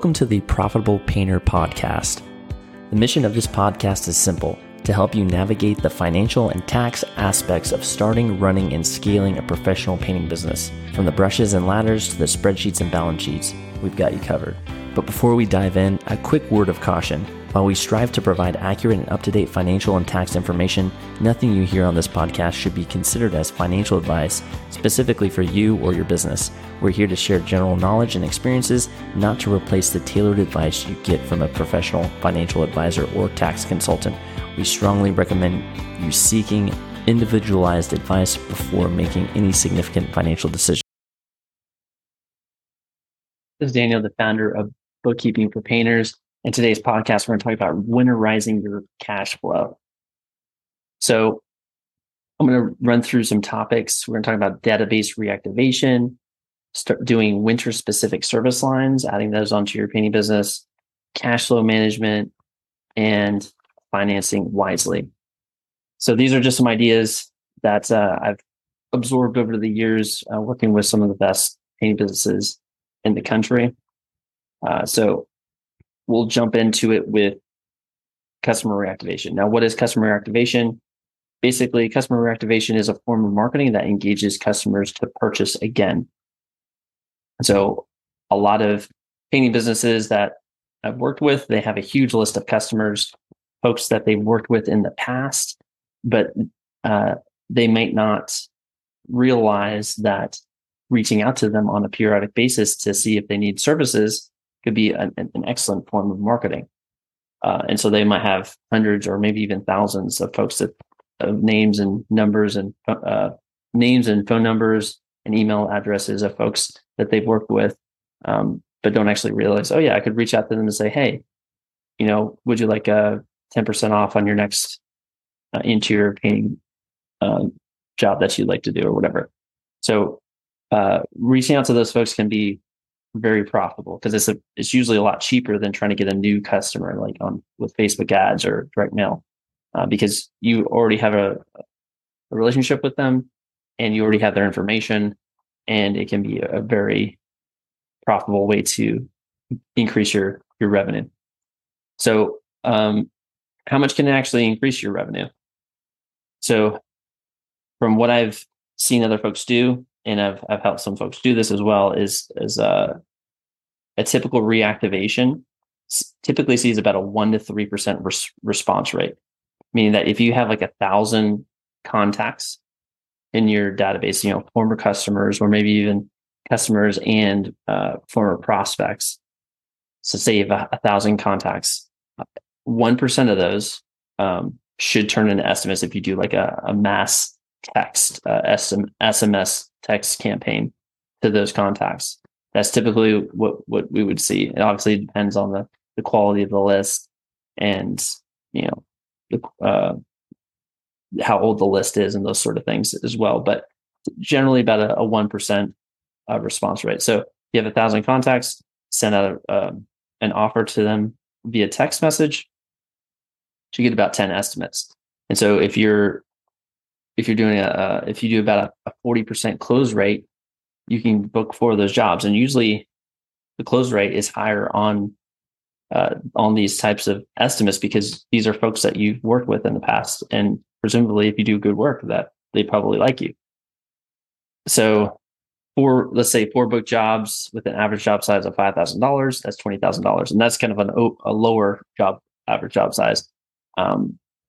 Welcome to the Profitable Painter Podcast. The mission of this podcast is simple, to help you navigate the financial and tax aspects of starting, running, and scaling a professional painting business. From the brushes and ladders to the spreadsheets and balance sheets, we've got you covered. But before we dive in, a quick word of caution. While we strive to provide accurate and up-to-date financial and tax information, nothing you hear on this podcast should be considered as financial advice specifically for you or your business. We're here to share general knowledge and experiences, not to replace the tailored advice you get from a professional financial advisor or tax consultant. We strongly recommend you seeking individualized advice before making any significant financial decision. This is Daniel, the founder of Bookkeeping for Painters. In today's podcast, we're going to talk about winterizing your cash flow. So I'm going to run through some topics. We're going to talk about database reactivation, start doing winter-specific service lines, adding those onto your painting business, cash flow management, and financing wisely. So these are just some ideas that I've absorbed over the years working with some of the best painting businesses in the country. We'll jump into it with customer reactivation. Now, what is customer reactivation? Basically, customer reactivation is a form of marketing that engages customers to purchase again. So a lot of painting businesses that I've worked with, they have a huge list of customers, folks that they've worked with in the past, but they might not realize that reaching out to them on a periodic basis to see if they need services could be an excellent form of marketing. And so they might have hundreds or maybe even thousands of folks that of names and numbers and names and phone numbers and email addresses of folks that they've worked with, but don't actually realize, oh yeah, I could reach out to them and say, hey, you know, would you like a 10% off on your next interior painting job that you'd like to do or whatever. So reaching out to those folks can be very profitable because it's usually a lot cheaper than trying to get a new customer like on with Facebook ads or direct mail because you already have a relationship with them and you already have their information, and it can be a very profitable way to increase your revenue. So how much can it actually increase your revenue? So from what I've seen other folks do, and I've helped some folks do this as well, is a typical reactivation typically sees about a 1 to 3% response rate, meaning that if you have like 1,000 contacts in your database, you know, former customers or maybe even customers and former prospects. So say you have 1,000 contacts, 1% of those should turn into estimates if you do like a mass text SMS text campaign to those contacts. That's typically what we would see. It obviously depends on the quality of the list and, you know, how old the list is and those sort of things as well. But generally about a 1% response rate. So if you have 1,000 contacts, send out an offer to them via text message, you get about 10 estimates. And so if you do about a 40% close rate, you can book 4 of those jobs. And usually the close rate is higher on these types of estimates because these are folks that you've worked with in the past. And presumably if you do good work, that they probably like you. So let's say four book jobs with an average job size of $5,000, that's $20,000. And that's kind of a lower average job size.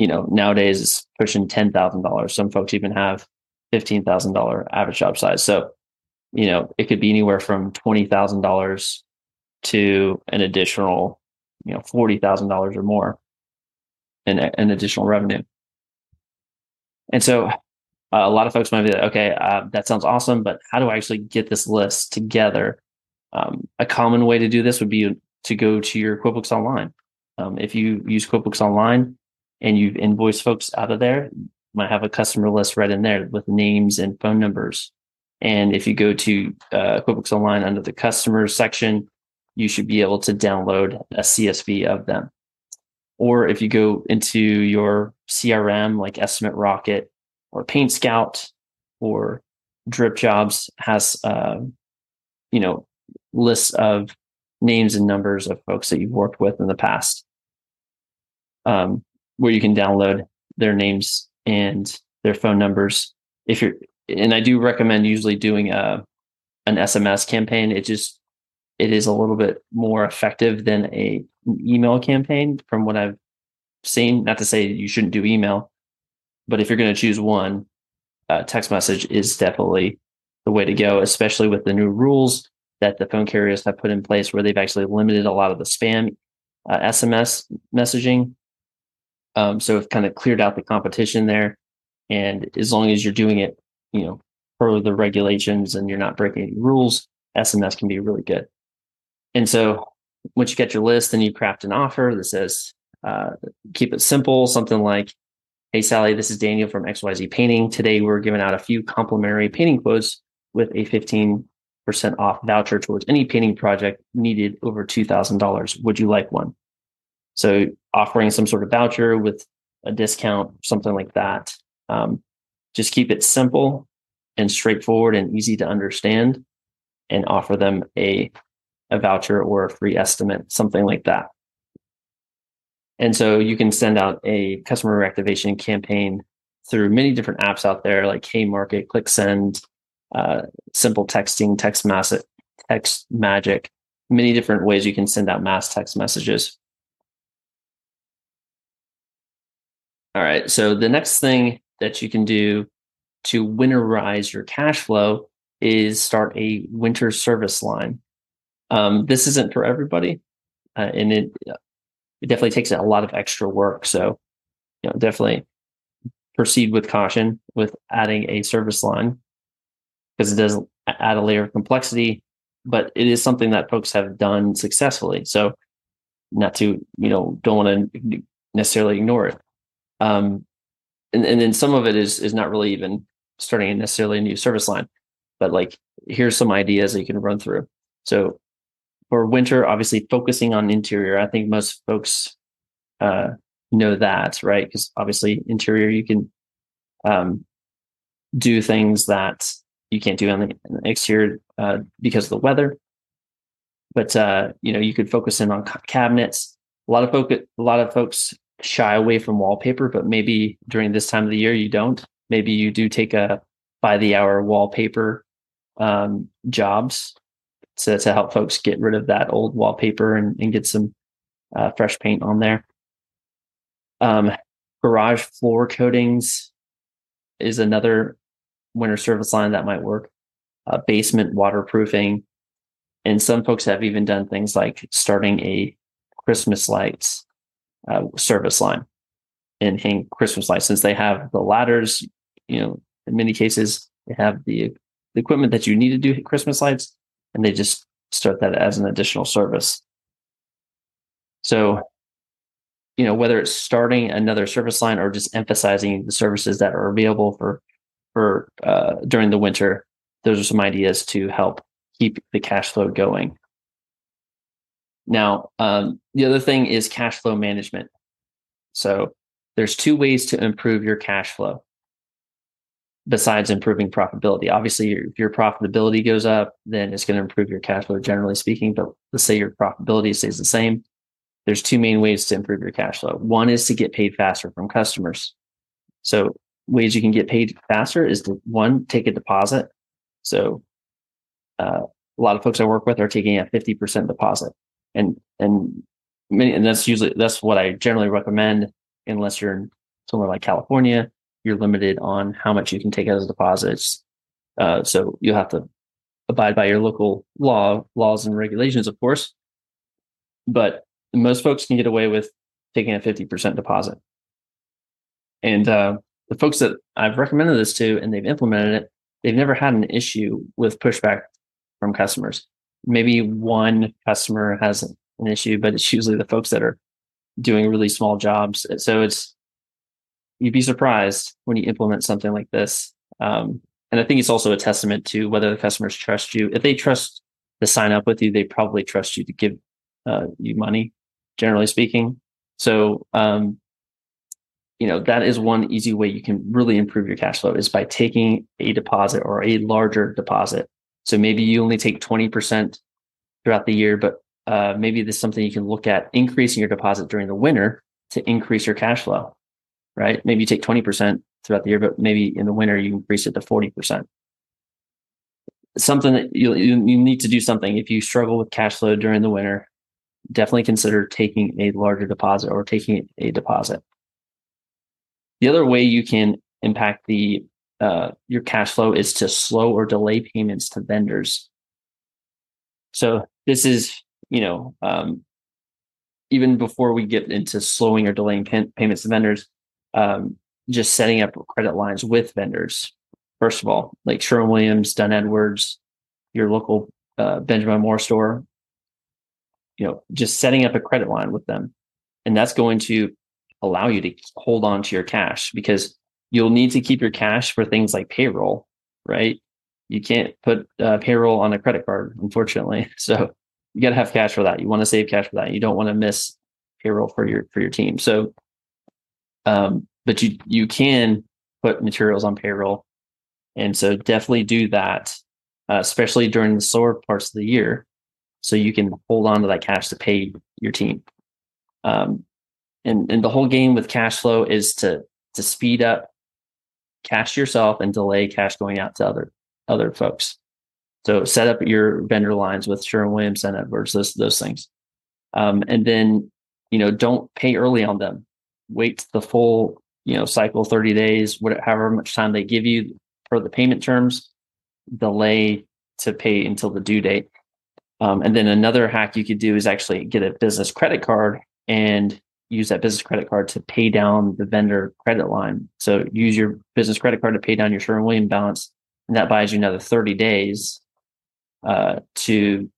You know, nowadays it's pushing $10,000. Some folks even have $15,000 average job size. So, you know, it could be anywhere from $20,000 to an additional, you know, $40,000 or more in an additional revenue. And so a lot of folks might be like, okay, that sounds awesome, but how do I actually get this list together? A common way to do this would be to go to your QuickBooks Online. If you use QuickBooks Online, and you invoice folks out of there, you might have a customer list right in there with names and phone numbers. And if you go to QuickBooks Online under the customers section, you should be able to download a CSV of them. Or if you go into your CRM, like Estimate Rocket or Paint Scout or Drip Jobs has, lists of names and numbers of folks that you've worked with in the past, where you can download their names and their phone numbers. If you're, and I do recommend usually doing an SMS campaign. It is a little bit more effective than an email campaign from what I've seen. Not to say you shouldn't do email, but if you're going to choose one, text message is definitely the way to go, especially with the new rules that the phone carriers have put in place where they've actually limited a lot of the spam SMS messaging. So it kind of cleared out the competition there. And as long as you're doing it, you know, per the regulations and you're not breaking any rules, SMS can be really good. And so once you get your list, then you craft an offer that says, keep it simple, something like, "Hey, Sally, this is Daniel from XYZ Painting. Today, we're giving out a few complimentary painting quotes with a 15% off voucher towards any painting project needed over $2,000. Would you like one?" So offering some sort of voucher with a discount, something like that. Just keep it simple and straightforward and easy to understand, and offer them a voucher or a free estimate, something like that. And so you can send out a customer reactivation campaign through many different apps out there, like Hey Market, Click Send, Simple Texting, Text Massive, Text Magic, many different ways you can send out mass text messages. All right. So the next thing that you can do to winterize your cash flow is start a winter service line. This isn't for everybody, and it definitely takes a lot of extra work. So, you know, definitely proceed with caution with adding a service line, because it does add a layer of complexity, but it is something that folks have done successfully. So not to, you know, don't want to necessarily ignore it. And then some of it is not really even starting necessarily a new service line, but like, here's some ideas that you can run through. So, for winter, obviously focusing on interior. I think most folks know that, right? Because obviously interior, you can do things that you can't do on the exterior because of the weather. But you know, you could focus in on cabinets. A lot of folks shy away from wallpaper, but maybe during this time of the year you don't. Maybe you do take a by-the-hour wallpaper jobs. So to help folks get rid of that old wallpaper and get some fresh paint on there. Garage floor coatings is another winter service line that might work. Basement waterproofing. And some folks have even done things like starting a Christmas lights service line and hang Christmas lights. Since they have the ladders, you know, in many cases, they have the equipment that you need to do Christmas lights. And they just start that as an additional service. So, you know, whether it's starting another service line or just emphasizing the services that are available for during the winter, those are some ideas to help keep the cash flow going. Now, the other thing is cash flow management. So there's two ways to improve your cash flow besides improving profitability. Obviously, if your profitability goes up, then it's going to improve your cash flow, generally speaking. But let's say your profitability stays the same. There's two main ways to improve your cash flow. One is to get paid faster from customers. So ways you can get paid faster is to, one, take a deposit. So a lot of folks I work with are taking a 50% deposit. And that's what I generally recommend, unless you're in somewhere like California. You're limited on how much you can take as deposits. So you'll have to abide by your local laws and regulations, of course. But most folks can get away with taking a 50% deposit. And the folks that I've recommended this to and they've implemented it, they've never had an issue with pushback from customers. Maybe one customer has an issue, but it's usually the folks that are doing really small jobs. So you'd be surprised when you implement something like this. And I think it's also a testament to whether the customers trust you. If they trust to sign up with you, they probably trust you to give you money, generally speaking. So, you know, that is one easy way you can really improve your cash flow is by taking a deposit or a larger deposit. So maybe you only take 20% throughout the year, but maybe this is something you can look at increasing your deposit during the winter to increase your cash flow, right? Maybe you take 20% throughout the year, but maybe in the winter you increase it to 40%. Something that you need to do something. If you struggle with cash flow during the winter, definitely consider taking a larger deposit or taking a deposit. The other way you can impact the your cash flow is to slow or delay payments to vendors. So this is, even before we get into slowing or delaying payments to vendors, just setting up credit lines with vendors. First of all, like Sherwin-Williams, Dunn-Edwards, your local Benjamin Moore store, just setting up a credit line with them. And that's going to allow you to hold on to your cash, because you'll need to keep your cash for things like payroll, right? You can't put payroll on a credit card, unfortunately. So you got to have cash for that. You want to save cash for that. You don't want to miss payroll for your team. So, but you can put materials on payroll. And so definitely do that, especially during the slower parts of the year, so you can hold on to that cash to pay your team. And the whole game with cash flow is to speed up cash yourself and delay cash going out to other folks. So set up your vendor lines with Sherwin-Williams and Edwards, those things. And then, don't pay early on them. Wait the full, cycle, 30 days, whatever, however much time they give you for the payment terms. Delay to pay until the due date. And then another hack you could do is actually get a business credit card and use that business credit card to pay down the vendor credit line. So use your business credit card to pay down your Sherwin-Williams balance, and that buys you another 30 days to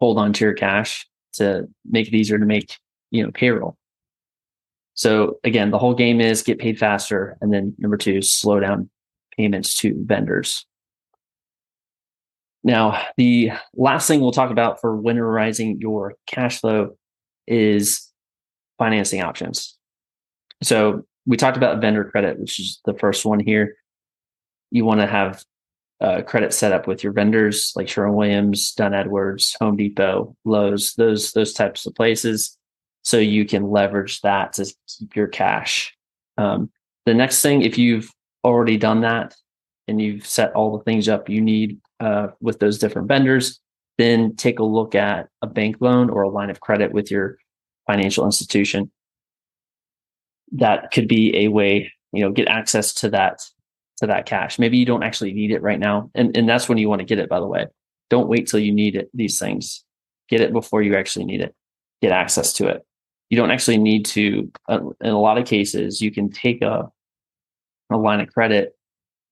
hold on to your cash, to make it easier to make payroll. So again, the whole game is get paid faster, and then number two, slow down payments to vendors. Now, the last thing we'll talk about for winterizing your cash flow is financing options. So we talked about vendor credit, which is the first one here. You want to have credit set up with your vendors like Sherwin-Williams, Dunn-Edwards, Home Depot, Lowe's, those types of places, so you can leverage that to keep your cash. The next thing, if you've already done that and you've set all the things up you need with those different vendors, then take a look at a bank loan or a line of credit with your financial institution. That could be a way, get access to that cash. Maybe you don't actually need it right now. And that's when you want to get it, by the way. Don't wait till you need it, these things. Get it before you actually need it. Get access to it. You don't actually need to, in a lot of cases, you can take a line of credit,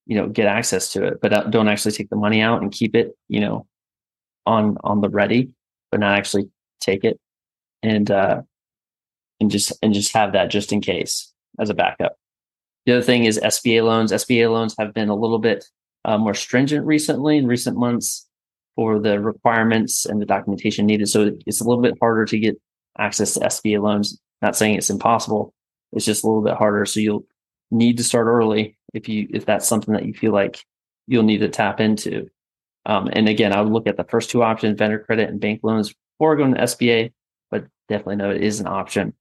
get access to it, but don't actually take the money out and keep it, on the ready, but not actually take it and just have that just in case as a backup. The other thing is SBA loans. SBA loans have been a little bit more stringent recently in recent months for the requirements and the documentation needed. So it's a little bit harder to get access to SBA loans. Not saying it's impossible. It's just a little bit harder. So you'll need to start early if that's something that you feel like you'll need to tap into. And again, I would look at the first two options, vendor credit and bank loans, before going to SBA, but definitely know it is an option.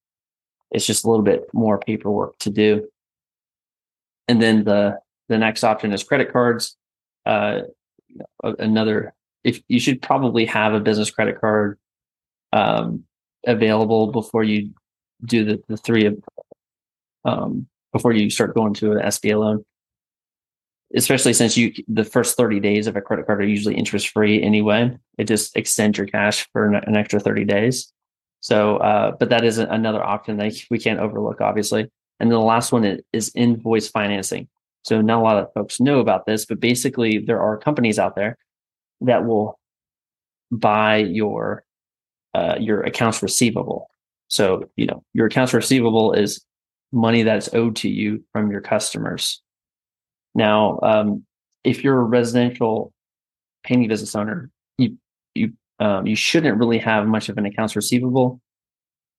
It's just a little bit more paperwork to do. And then the next option is credit cards. If you should probably have a business credit card available before you do the three of before you start going to an SBA loan, especially since the first 30 days of a credit card are usually interest-free anyway. It just extends your cash for an extra 30 days. So, but that is another option that we can't overlook, obviously. And then the last one is invoice financing. So not a lot of folks know about this, but basically there are companies out there that will buy your accounts receivable. So, your accounts receivable is money that's owed to you from your customers. Now, if you're a residential painting business owner, you shouldn't really have much of an accounts receivable.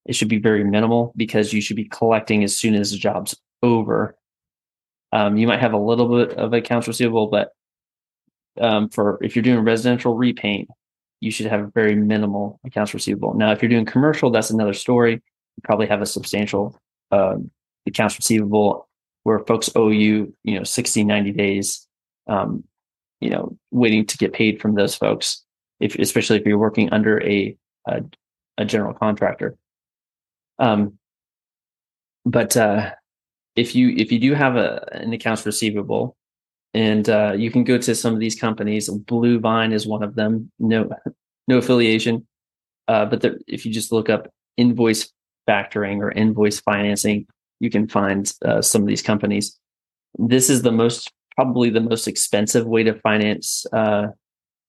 It should be very minimal, because you should be collecting as soon as the job's over. You might have a little bit of accounts receivable, but if you're doing residential repaint, you should have very minimal accounts receivable. Now, if you're doing commercial, that's another story. You probably have a substantial accounts receivable where folks owe you, 60, 90 days, waiting to get paid from those folks, especially if you're working under a general contractor. But if you do have an accounts receivable, and you can go to some of these companies. Blue Vine is one of them. No affiliation. But if you just look up invoice factoring or invoice financing, you can find some of these companies. This is probably the most expensive way to finance to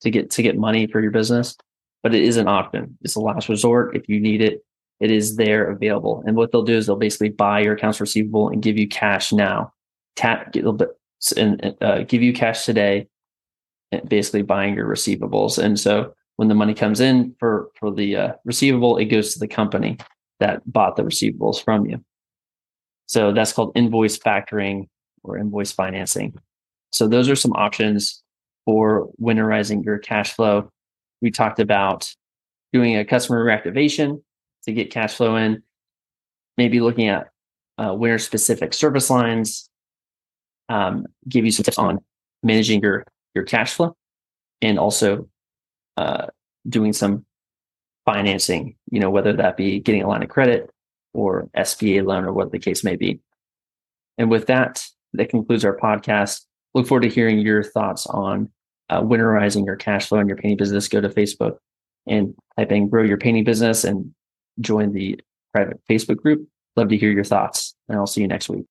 get money for your business, but it is an option. It's a last resort. If you need it, it is there available. And what they'll do is they'll basically buy your accounts receivable and give you cash now. Give you cash today, basically buying your receivables. And so when the money comes in for the receivable, it goes to the company that bought the receivables from you. So that's called invoice factoring or invoice financing. So those are some options for winterizing your cash flow. We talked about doing a customer reactivation to get cash flow in, maybe looking at winter-specific service lines, give you some tips on managing your cash flow, and also doing some financing, whether that be getting a line of credit or SBA loan or what the case may be. And with that concludes our podcast. Look forward to hearing your thoughts on winterizing your cash flow in your painting business. Go to Facebook and type in Grow Your Painting Business and join the private Facebook group. Love to hear your thoughts, and I'll see you next week.